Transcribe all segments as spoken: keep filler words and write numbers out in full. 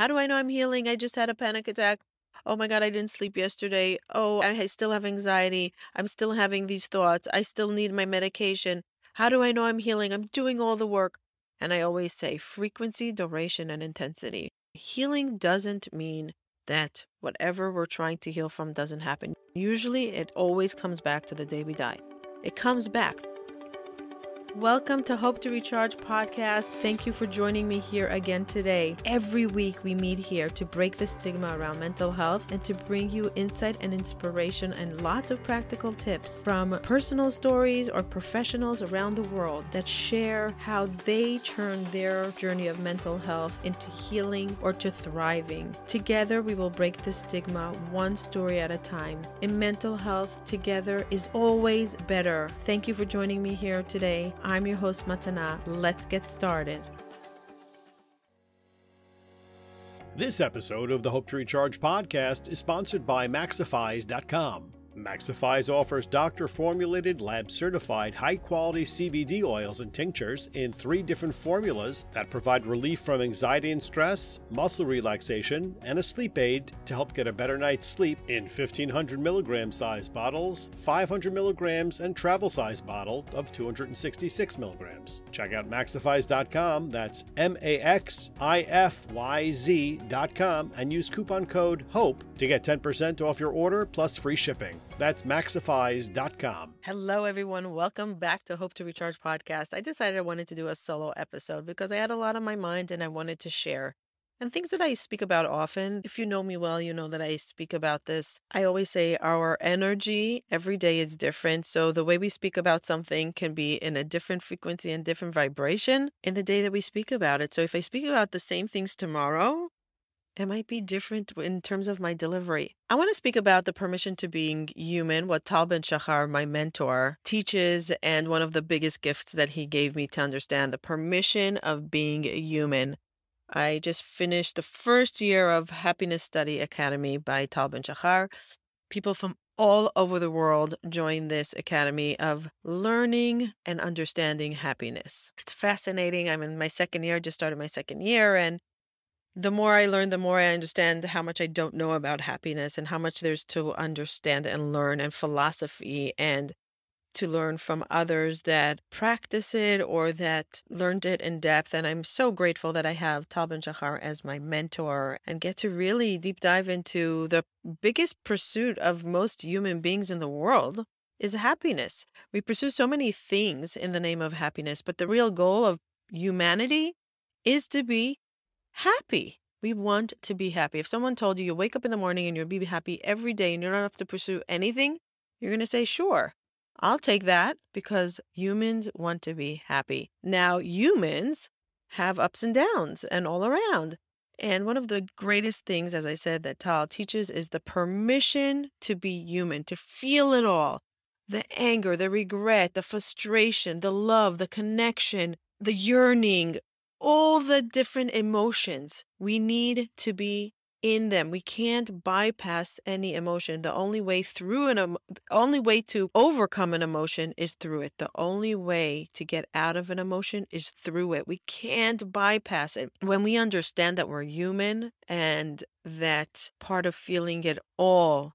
How do I know I'm healing? I just had a panic attack. Oh my God, I didn't sleep yesterday. Oh, I still have anxiety. I'm still having these thoughts. I still need my medication. How do I know I'm healing? I'm doing all the work. And I always say frequency, duration, and intensity. Healing doesn't mean that whatever we're trying to heal from doesn't happen. Usually, it always comes back to the day we die. It comes back. Welcome to Hope to Recharge Podcast. Thank you for joining me here again today. Every week we meet here to break the stigma around mental health and to bring you insight and inspiration and lots of practical tips from personal stories or professionals around the world that share how they turn their journey of mental health into healing or to thriving. Together we will break the stigma one story at a time. In mental health, together is always better. Thank you for joining me here today. I'm your host, Matana. Let's get started. This episode of the Hope to Recharge podcast is sponsored by Maxifyz dot com. Maxifyz offers doctor-formulated, lab-certified, high-quality C B D oils and tinctures in three different formulas that provide relief from anxiety and stress, muscle relaxation, and a sleep aid to help get a better night's sleep in fifteen hundred milligram size bottles, five hundred milligrams, and travel size bottle of two hundred sixty-six milligrams. Check out Maxifyz dot com, that's M A X I F Y Z dot com, and use coupon code HOPE to get ten percent off your order plus free shipping. That's Maxifyz dot com. Hello, everyone. Welcome back to Hope to Recharge Podcast. I decided I wanted to do a solo episode because I had a lot on my mind and I wanted to share. And things that I speak about often, if you know me well, you know that I speak about this. I always say our energy every day is different. So the way we speak about something can be in a different frequency and different vibration in the day that we speak about it. So if I speak about the same things tomorrow, it might be different in terms of my delivery. I want to speak about the permission to being human, what Tal Ben-Shahar, my mentor, teaches, and one of the biggest gifts that he gave me to understand the permission of being human. I just finished the first year of Happiness Study Academy by Tal Ben-Shahar. People from all over the world join this academy of learning and understanding happiness. It's fascinating. I'm in my second year, just started my second year, and the more I learn, the more I understand how much I don't know about happiness and how much there's to understand and learn and philosophy and to learn from others that practice it or that learned it in depth. And I'm so grateful that I have Tal Ben-Shahar as my mentor and get to really deep dive into the biggest pursuit of most human beings in the world is happiness. We pursue so many things in the name of happiness, but the real goal of humanity is to be happy. We want to be happy. If someone told you you wake up in the morning and you'll be happy every day and you don't have to pursue anything, you're going to say, sure, I'll take that because humans want to be happy. Now, humans have ups and downs and all around. And one of the greatest things, as I said, that Tal teaches is the permission to be human, to feel it all. The anger, the regret, the frustration, the love, the connection, the yearning, all the different emotions. We need to be in them. We can't bypass any emotion. The only way through an um, the only way to overcome an emotion is through it. The only way to get out of an emotion is through it. We can't bypass it. When we understand that we're human and that part of feeling it all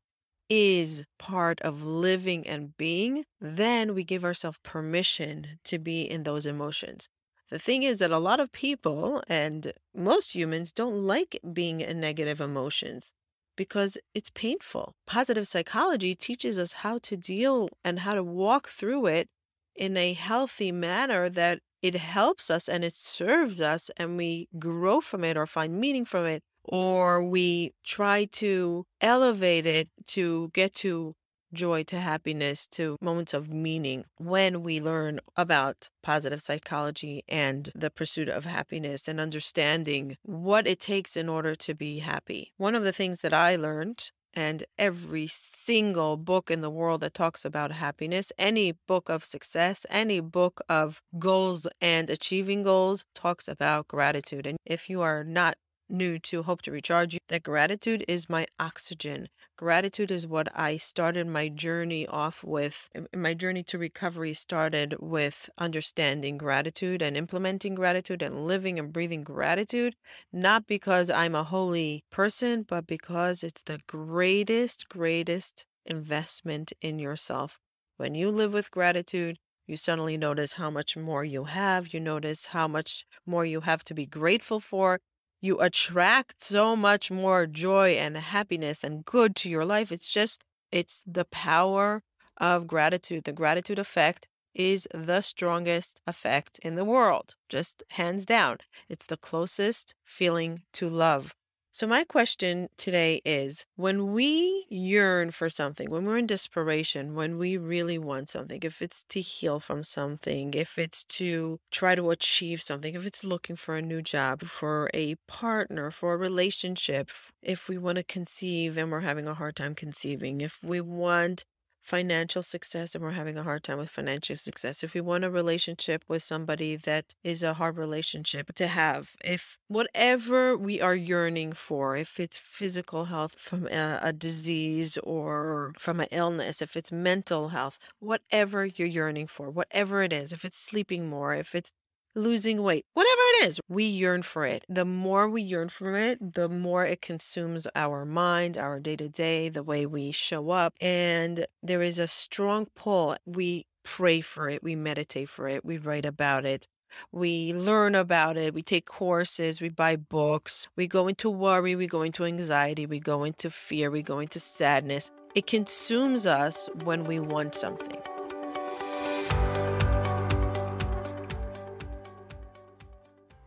is part of living and being, then we give ourselves permission to be in those emotions. The thing is that a lot of people and most humans don't like being in negative emotions because it's painful. Positive psychology teaches us how to deal and how to walk through it in a healthy manner that it helps us and it serves us and we grow from it or find meaning from it or we try to elevate it to get to joy, to happiness, to moments of meaning. When we learn about positive psychology and the pursuit of happiness and understanding what it takes in order to be happy. One of the things that I learned, and every single book in the world that talks about happiness, any book of success, any book of goals and achieving goals talks about gratitude. And if you are not new to Hope to Recharge, that gratitude is my oxygen. Gratitude is what I started my journey off with. My journey to recovery started with understanding gratitude and implementing gratitude and living and breathing gratitude, not because I'm a holy person, but because it's the greatest, greatest investment in yourself. When you live with gratitude, you suddenly notice how much more you have. You notice how much more you have to be grateful for. You attract so much more joy and happiness and good to your life. It's just, it's the power of gratitude. The gratitude effect is the strongest effect in the world, just hands down. It's the closest feeling to love. So my question today is, when we yearn for something, when we're in desperation, when we really want something, if it's to heal from something, if it's to try to achieve something, if it's looking for a new job, for a partner, for a relationship, if we want to conceive and we're having a hard time conceiving, if we want financial success and we're having a hard time with financial success, if we want a relationship with somebody that is a hard relationship to have, if whatever we are yearning for, if it's physical health from a, a disease or from an illness, if it's mental health, whatever you're yearning for, whatever it is, if it's sleeping more, if it's losing weight, whatever it is, we yearn for it. The more we yearn for it, the more it consumes our mind, our day-to-day, the way we show up. And there is a strong pull. We pray for it. We meditate for it. We write about it. We learn about it. We take courses. We buy books. We go into worry. We go into anxiety. We go into fear. We go into sadness. It consumes us when we want something.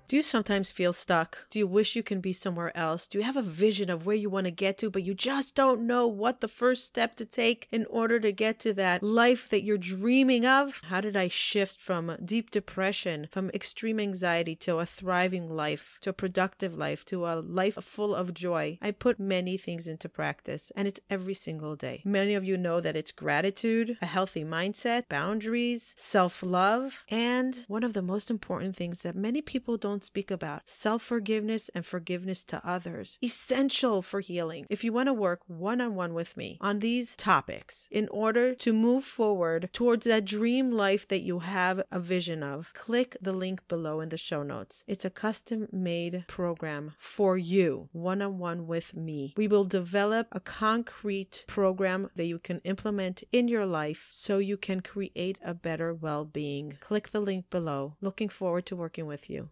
Do you sometimes feel stuck? Do you wish you can be somewhere else? Do you have a vision of where you want to get to, but you just don't know what the first step to take in order to get to that life that you're dreaming of? How did I shift from deep depression, from extreme anxiety, to a thriving life, to a productive life, to a life full of joy? I put many things into practice, and it's every single day. Many of you know that it's gratitude, a healthy mindset, boundaries, self-love, and one of the most important things that many people don't speak about: self-forgiveness and forgiveness to others, essential for healing. If you want to work one-on-one with me on these topics in order to move forward towards that dream life that you have a vision of, click the link below in the show notes. It's a custom-made program for you, one-on-one with me. We will develop a concrete program that you can implement in your life so you can create a better well-being. Click the link below. Looking forward to working with you.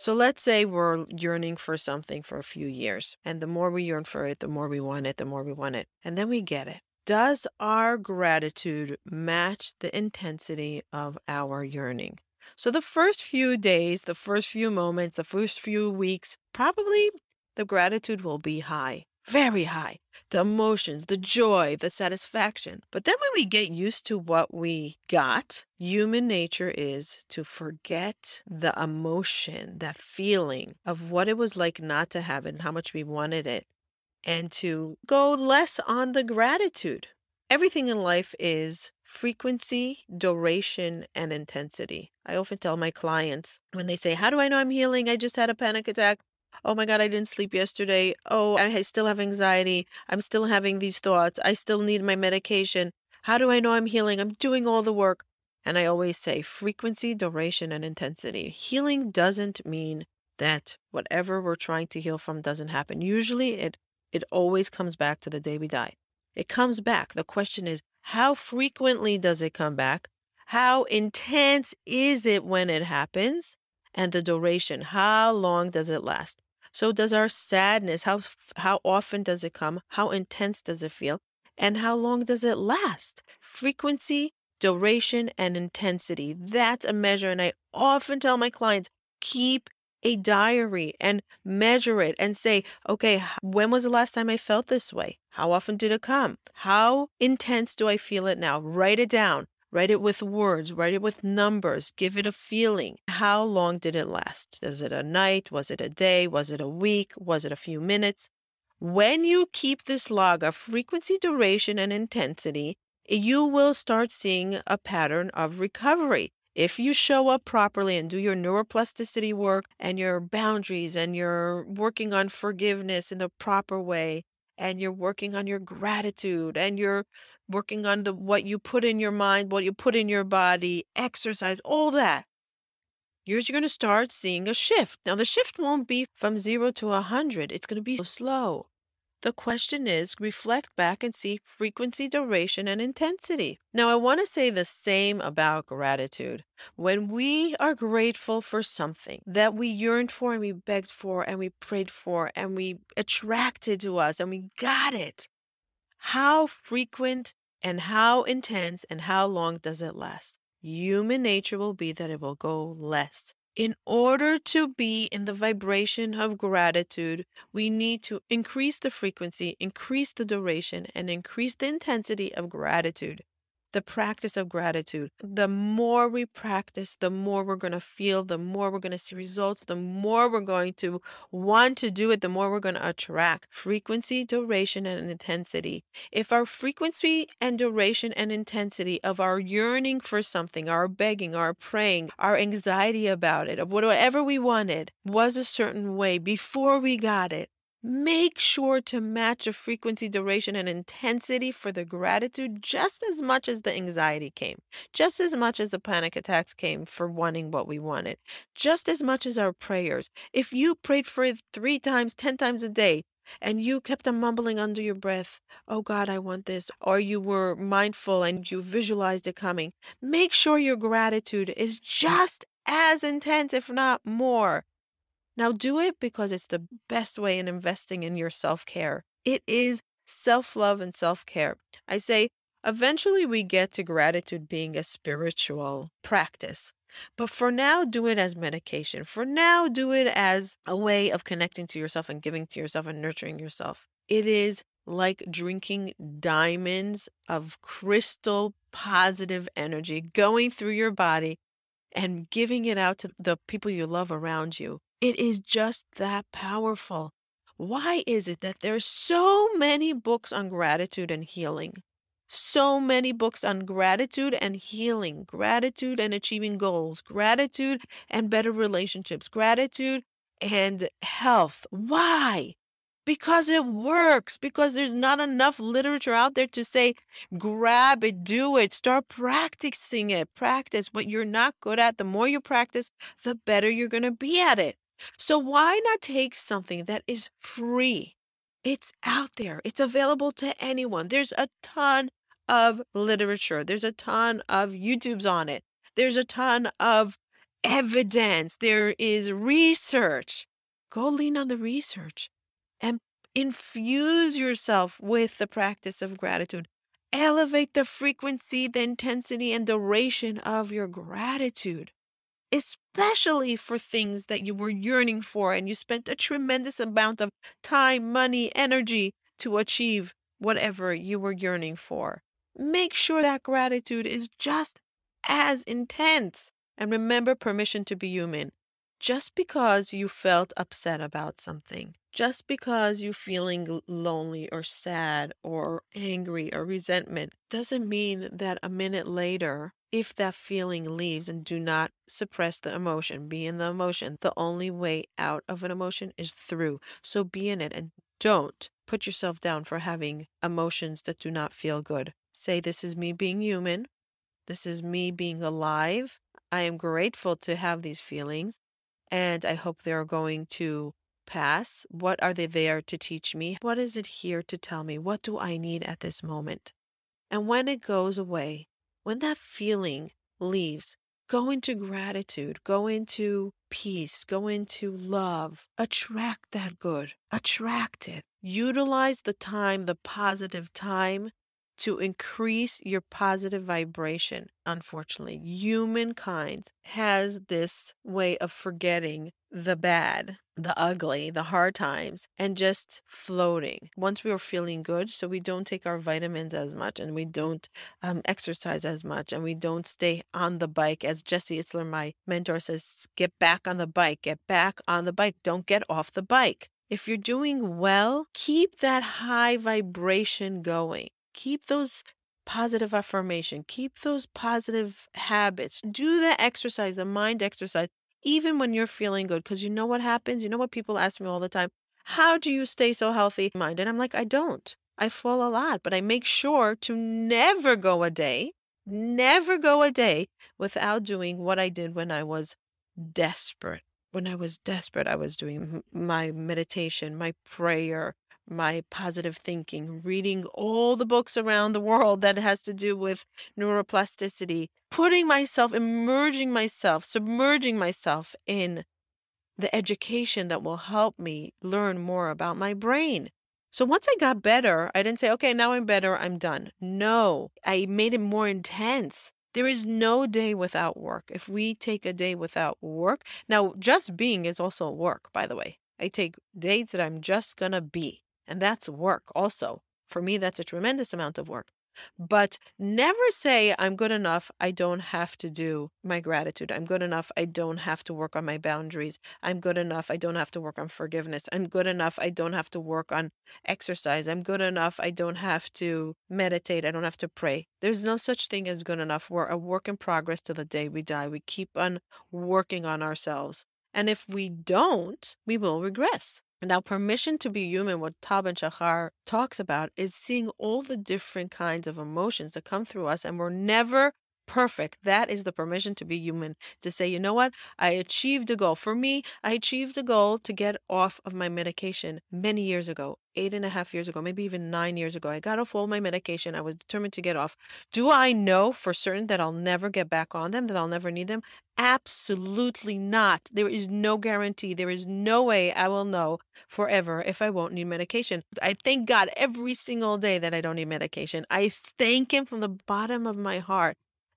So let's say we're yearning for something for a few years, and the more we yearn for it, the more we want it, the more we want it, and then we get it. Does our gratitude match the intensity of our yearning? So the first few days, the first few moments, the first few weeks, probably the gratitude will be high, very high. The emotions, the joy, the satisfaction. But then when we get used to what we got, human nature is to forget the emotion, that feeling of what it was like not to have it and how much we wanted it, and to go less on the gratitude. Everything in life is frequency, duration, and intensity. I often tell my clients when they say, "How do I know I'm healing? I just had a panic attack. Oh my God, I didn't sleep yesterday. Oh, I still have anxiety. I'm still having these thoughts. I still need my medication. How do I know I'm healing? I'm doing all the work." And I always say frequency, duration, and intensity. Healing doesn't mean that whatever we're trying to heal from doesn't happen. Usually it, it always comes back to the day we die. It comes back. The question is, how frequently does it come back? How intense is it when it happens? And the duration, how long does it last? So does our sadness, how how often does it come? How intense does it feel? And how long does it last? Frequency, duration, and intensity. That's a measure. And I often tell my clients, keep a diary and measure it and say, okay, when was the last time I felt this way? How often did it come? How intense do I feel it now? Write it down. Write it with words, write it with numbers, give it a feeling. How long did it last? Is it a night? Was it a day? Was it a week? Was it a few minutes? When you keep this log of frequency, duration, and intensity, you will start seeing a pattern of recovery. If you show up properly and do your neuroplasticity work and your boundaries and you're working on forgiveness in the proper way, and you're working on your gratitude, and you're working on the what you put in your mind, what you put in your body, exercise, all that, you're, you're going to start seeing a shift. Now, the shift won't be from zero to one hundred. It's going to be slow. The question is, reflect back and see frequency, duration, and intensity. Now, I want to say the same about gratitude. When we are grateful for something that we yearned for and we begged for and we prayed for and we attracted to us and we got it, how frequent and how intense and how long does it last? Human nature will be that it will go less. In order to be in the vibration of gratitude, we need to increase the frequency, increase the duration, and increase the intensity of gratitude, the practice of gratitude. The more we practice, the more we're going to feel, the more we're going to see results, the more we're going to want to do it, the more we're going to attract frequency, duration, and intensity. If our frequency and duration and intensity of our yearning for something, our begging, our praying, our anxiety about it, of whatever we wanted, was a certain way before we got it, make sure to match the frequency, duration, and intensity for the gratitude just as much as the anxiety came, just as much as the panic attacks came for wanting what we wanted, just as much as our prayers. If you prayed for it three times, ten times a day, and you kept on mumbling under your breath, oh God, I want this, or you were mindful and you visualized it coming, make sure your gratitude is just as intense, if not more. Now do it because it's the best way in investing in your self-care. It is self-love and self-care. I say eventually we get to gratitude being a spiritual practice. But for now, do it as medication. For now, do it as a way of connecting to yourself and giving to yourself and nurturing yourself. It is like drinking diamonds of crystal positive energy going through your body and giving it out to the people you love around you. It is just that powerful. Why is it that there's so many books on gratitude and healing? So many books on gratitude and healing, gratitude and achieving goals, gratitude and better relationships, gratitude and health. Why? Because it works, because there's not enough literature out there to say, grab it, do it, start practicing it, practice what you're not good at. The more you practice, the better you're going to be at it. So why not take something that is free? It's out there. It's available to anyone. There's a ton of literature. There's a ton of YouTubes on it. There's a ton of evidence. There is research. Go lean on the research and infuse yourself with the practice of gratitude. Elevate the frequency, the intensity, and duration of your gratitude, especially for things that you were yearning for and you spent a tremendous amount of time, money, energy to achieve whatever you were yearning for. Make sure that gratitude is just as intense. And remember, permission to be human. Just because you felt upset about something, just because you're feeling lonely or sad or angry or resentment, doesn't mean that a minute later, if that feeling leaves, and do not suppress the emotion, be in the emotion. The only way out of an emotion is through. So be in it and don't put yourself down for having emotions that do not feel good. Say, this is me being human. This is me being alive. I am grateful to have these feelings and I hope they're going to pass. What are they there to teach me? What is it here to tell me? What do I need at this moment? And when it goes away, when that feeling leaves, go into gratitude, go into peace, go into love, attract that good, attract it. Utilize the time, the positive time, to increase your positive vibration. Unfortunately, humankind has this way of forgetting the bad, the ugly, the hard times, and just floating. Once we are feeling good, so we don't take our vitamins as much, and we don't um, exercise as much, and we don't stay on the bike. As Jesse Itzler, my mentor, says, get back on the bike, get back on the bike, don't get off the bike. If you're doing well, keep that high vibration going. Keep those positive affirmation. Keep those positive habits. Do the exercise, the mind exercise, even when you're feeling good. Because you know what happens? You know what people ask me all the time? How do you stay so healthy minded? And I'm like, I don't. I fall a lot, but I make sure to never go a day, never go a day without doing what I did when I was desperate. When I was desperate, I was doing my meditation, my prayer, my positive thinking, reading all the books around the world that has to do with neuroplasticity, putting myself, immersing myself, submerging myself in the education that will help me learn more about my brain. So once I got better, I didn't say, okay, now I'm better, I'm done. No, I made it more intense. There is no day without work. If we take a day without work, now just being is also work, by the way. I take days that I'm just going to be, and that's work also. For me, that's a tremendous amount of work. But never say, I'm good enough, I don't have to do my gratitude. I'm good enough, I don't have to work on my boundaries. I'm good enough, I don't have to work on forgiveness. I'm good enough, I don't have to work on exercise. I'm good enough, I don't have to meditate. I don't have to pray. There's no such thing as good enough. We're a work in progress till the day we die. We keep on working on ourselves. And if we don't, we will regress. Now, permission to be human, what Tal Ben-Shahar talks about, is seeing all the different kinds of emotions that come through us, and we're never perfect. That is the permission to be human, to say, you know what, I achieved a goal. For me, I achieved the goal to get off of my medication many years ago, eight and a half years ago, maybe even nine years ago. I got off all my medication. I was determined to get off. Do I know for certain that I'll never get back on them, that I'll never need them? Absolutely not. There is no guarantee. There is no way I will know forever if I won't need medication. I thank God every single day that I don't need medication. I thank Him from the bottom of my heart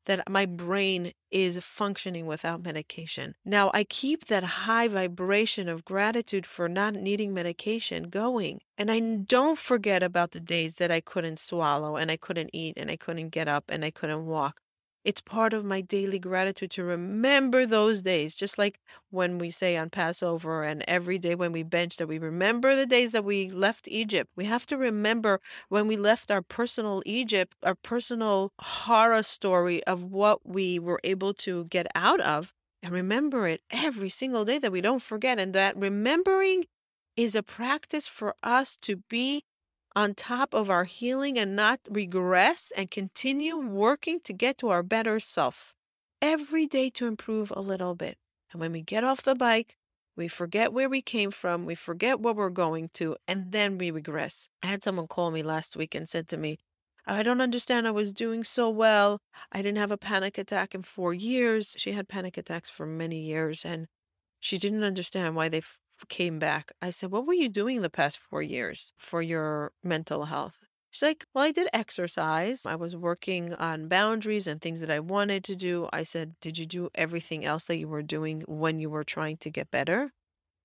that my brain is functioning without medication. Now, I keep that high vibration of gratitude for not needing medication going. And I don't forget about the days that I couldn't swallow and I couldn't eat and I couldn't get up and I couldn't walk. It's part of my daily gratitude to remember those days, just like when we say on Passover and every day when we bench that we remember the days that we left Egypt. We have to remember when we left our personal Egypt, our personal horror story of what we were able to get out of, and remember it every single day that we don't forget. And that remembering is a practice for us to be on top of our healing and not regress and continue working to get to our better self every day to improve a little bit. And when we get off the bike, we forget where we came from, we forget what we're going to, and then we regress. I had someone call me last week and said to me, I don't understand. I was doing so well. I didn't have a panic attack in four years. She had panic attacks for many years and she didn't understand why they came back. I said, what were you doing the past four years for your mental health? She's like, well, I did exercise. I was working on boundaries and things that I wanted to do. I said, did you do everything else that you were doing when you were trying to get better?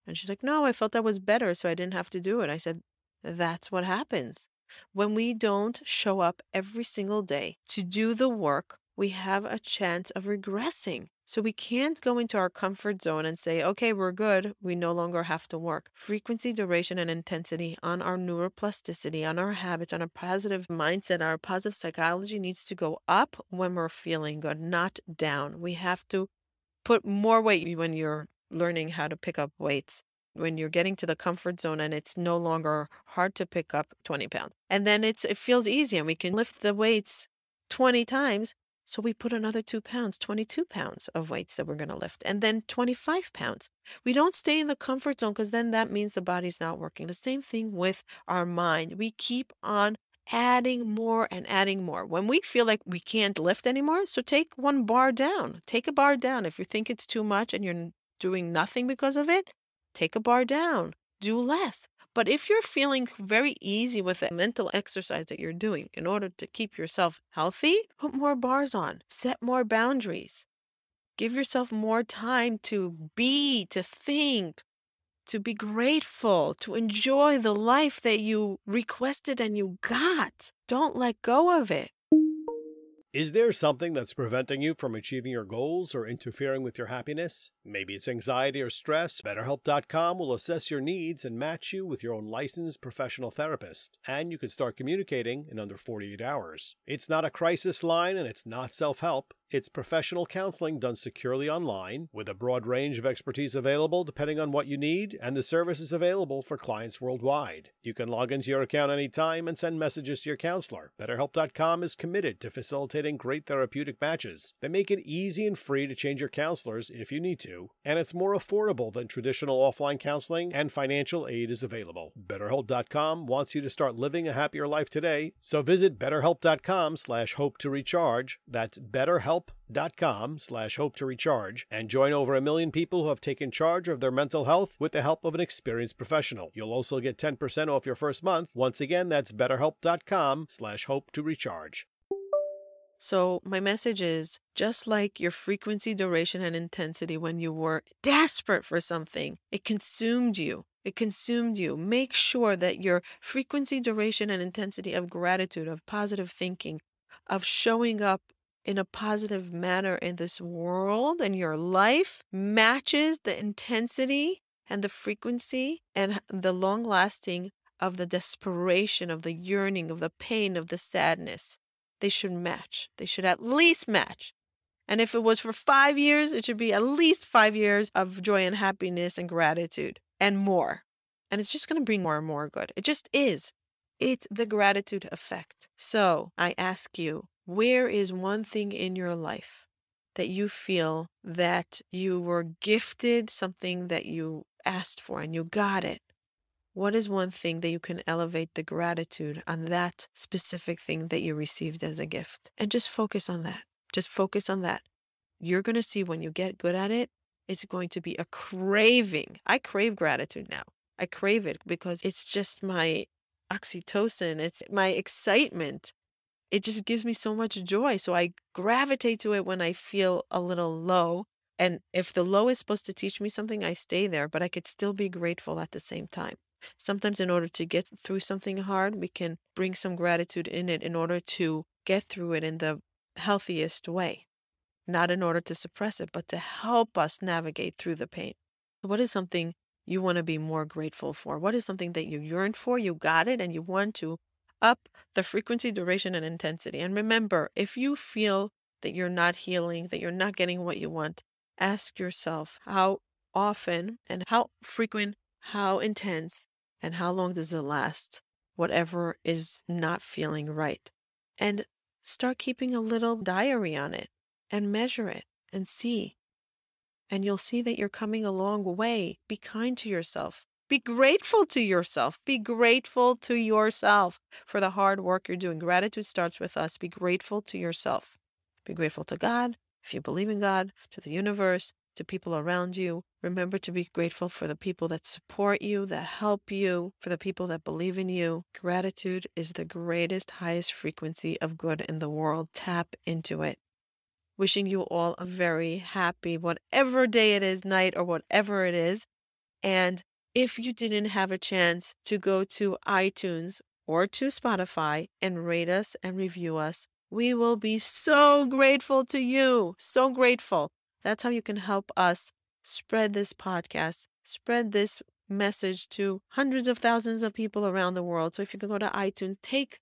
And she's like, no, I felt I was better, so I didn't have to do it. I said, that's what happens. When we don't show up every single day to do the work, we have a chance of regressing. So we can't go into our comfort zone and say, okay, we're good. We no longer have to work. Frequency, duration, and intensity on our neuroplasticity, on our habits, on our positive mindset, our positive psychology needs to go up when we're feeling good, not down. We have to put more weight when you're learning how to pick up weights. When you're getting to the comfort zone and it's no longer hard to pick up twenty pounds. And then it's it feels easy and we can lift the weights twenty times. So we put another two pounds, twenty-two pounds of weights that we're going to lift, and then twenty-five pounds. We don't stay in the comfort zone because then that means the body's not working. The same thing with our mind. We keep on adding more and adding more. When we feel like we can't lift anymore, so take one bar down. Take a bar down. If you think it's too much and you're doing nothing because of it, take a bar down. Do less. But if you're feeling very easy with the mental exercise that you're doing in order to keep yourself healthy, put more bars on, set more boundaries, give yourself more time to be, to think, to be grateful, to enjoy the life that you requested and you got. Don't let go of it. Is there something that's preventing you from achieving your goals or interfering with your happiness? Maybe it's anxiety or stress. BetterHelp dot com will assess your needs and match you with your own licensed professional therapist, and you can start communicating in under forty-eight hours. It's not a crisis line and it's not self-help. It's professional counseling done securely online, with a broad range of expertise available depending on what you need, and the service is available for clients worldwide. You can log into your account anytime and send messages to your counselor. BetterHelp dot com is committed to facilitating great therapeutic matches. They make it easy and free to change your counselors if you need to, and it's more affordable than traditional offline counseling, and financial aid is available. BetterHelp dot com wants you to start living a happier life today, so visit BetterHelp dot com slash hope to recharge. That's BetterHelp. BetterHelp.com slash hope to recharge and join over a million people who have taken charge of their mental health with the help of an experienced professional. You'll also get ten percent off your first month. Once again, that's BetterHelp.com slash hope to recharge. So my message is, just like your frequency, duration, and intensity when you were desperate for something, it consumed you. It consumed you. Make sure that your frequency, duration, and intensity of gratitude, of positive thinking, of showing up in a positive manner in this world and your life matches the intensity and the frequency and the long lasting of the desperation, of the yearning, of the pain, of the sadness. They should match. They should at least match. And if it was for five years, it should be at least five years of joy and happiness and gratitude and more. And it's just going to bring more and more good. It just is. It's the gratitude effect. So I ask you, where is one thing in your life that you feel that you were gifted, something that you asked for and you got it? What is one thing that you can elevate the gratitude on that specific thing that you received as a gift? And just focus on that. Just focus on that. You're going to see when you get good at it, it's going to be a craving. I crave gratitude now. I crave it because it's just my oxytocin. It's my excitement. It just gives me so much joy. So I gravitate to it when I feel a little low. And if the low is supposed to teach me something, I stay there, but I could still be grateful at the same time. Sometimes in order to get through something hard, we can bring some gratitude in it in order to get through it in the healthiest way. Not in order to suppress it, but to help us navigate through the pain. What is something you want to be more grateful for? What is something that you yearned for, you got it, and you want to up the frequency, duration, and intensity? And remember, if you feel that you're not healing, that you're not getting what you want, ask yourself how often and how frequent, how intense, and how long does it last, whatever is not feeling right. And start keeping a little diary on it and measure it and see. And you'll see that you're coming a long way. Be kind to yourself. Be grateful to yourself. Be grateful to yourself for the hard work you're doing. Gratitude starts with us. Be grateful to yourself. Be grateful to God, if you believe in God, to the universe, to people around you. Remember to be grateful for the people that support you, that help you, for the people that believe in you. Gratitude is the greatest, highest frequency of good in the world. Tap into it. Wishing you all a very happy, whatever day it is, night, or whatever it is. And if you didn't have a chance to go to iTunes or to Spotify and rate us and review us, we will be so grateful to you. So grateful. That's how you can help us spread this podcast, spread this message to hundreds of thousands of people around the world. So if you can go to iTunes, take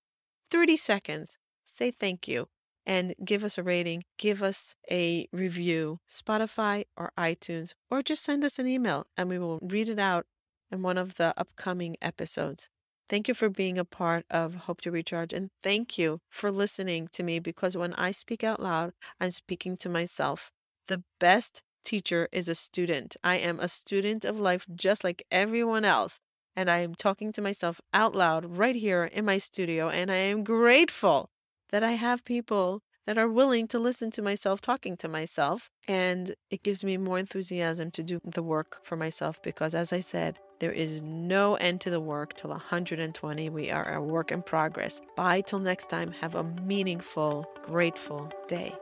thirty seconds, say thank you, and give us a rating, give us a review, Spotify or iTunes, or just send us an email and we will read it out in one of the upcoming episodes. Thank you for being a part of Hope to Recharge, and thank you for listening to me, because when I speak out loud, I'm speaking to myself. The best teacher is a student. I am a student of life just like everyone else, and I am talking to myself out loud right here in my studio, and I am grateful that I have people that are willing to listen to myself talking to myself, and it gives me more enthusiasm to do the work for myself, because as I said, there is no end to the work till one hundred twenty. We are a work in progress. Bye till next time. Have a meaningful, grateful day.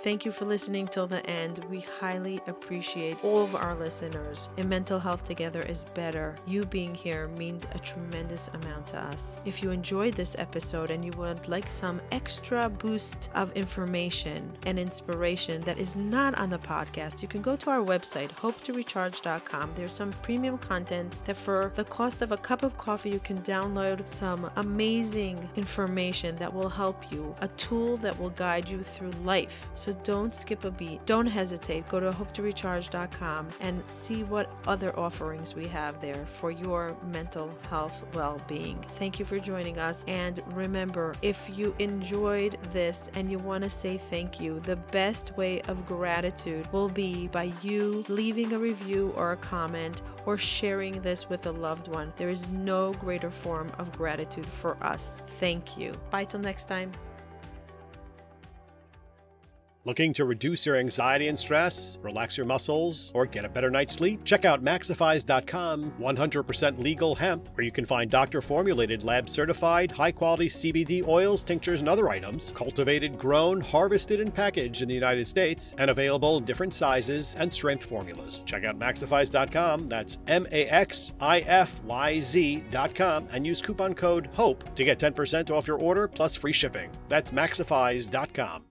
Thank you for listening till the end. We highly appreciate all of our listeners. And Mental Health Together is Better. You being here means a tremendous amount to us. If you enjoyed this episode and you would like some extra boost of information and inspiration that is not on the podcast, you can go to our website, hope to recharge dot com. There's some premium content that for the cost of a cup of coffee, you can download some amazing information that will help you, a tool that will guide you through life. So don't skip a beat. Don't hesitate. Go to hope to recharge dot com and see what other offerings we have there for your mental health well-being. Thank you for joining us. And remember, if you enjoyed this and you want to say thank you, the best way of gratitude will be by you leaving a review or a comment or sharing this with a loved one. There is no greater form of gratitude for us. Thank you. Bye till next time. Looking to reduce your anxiety and stress, relax your muscles, or get a better night's sleep? Check out maxifyz dot com, one hundred percent legal hemp, where you can find doctor-formulated, lab-certified, high-quality C B D oils, tinctures, and other items, cultivated, grown, harvested, and packaged in the United States, and available in different sizes and strength formulas. Check out maxifyz dot com, that's M A X I F Y Z dot com, and use coupon code HOPE to get ten percent off your order plus free shipping. That's maxifyz dot com.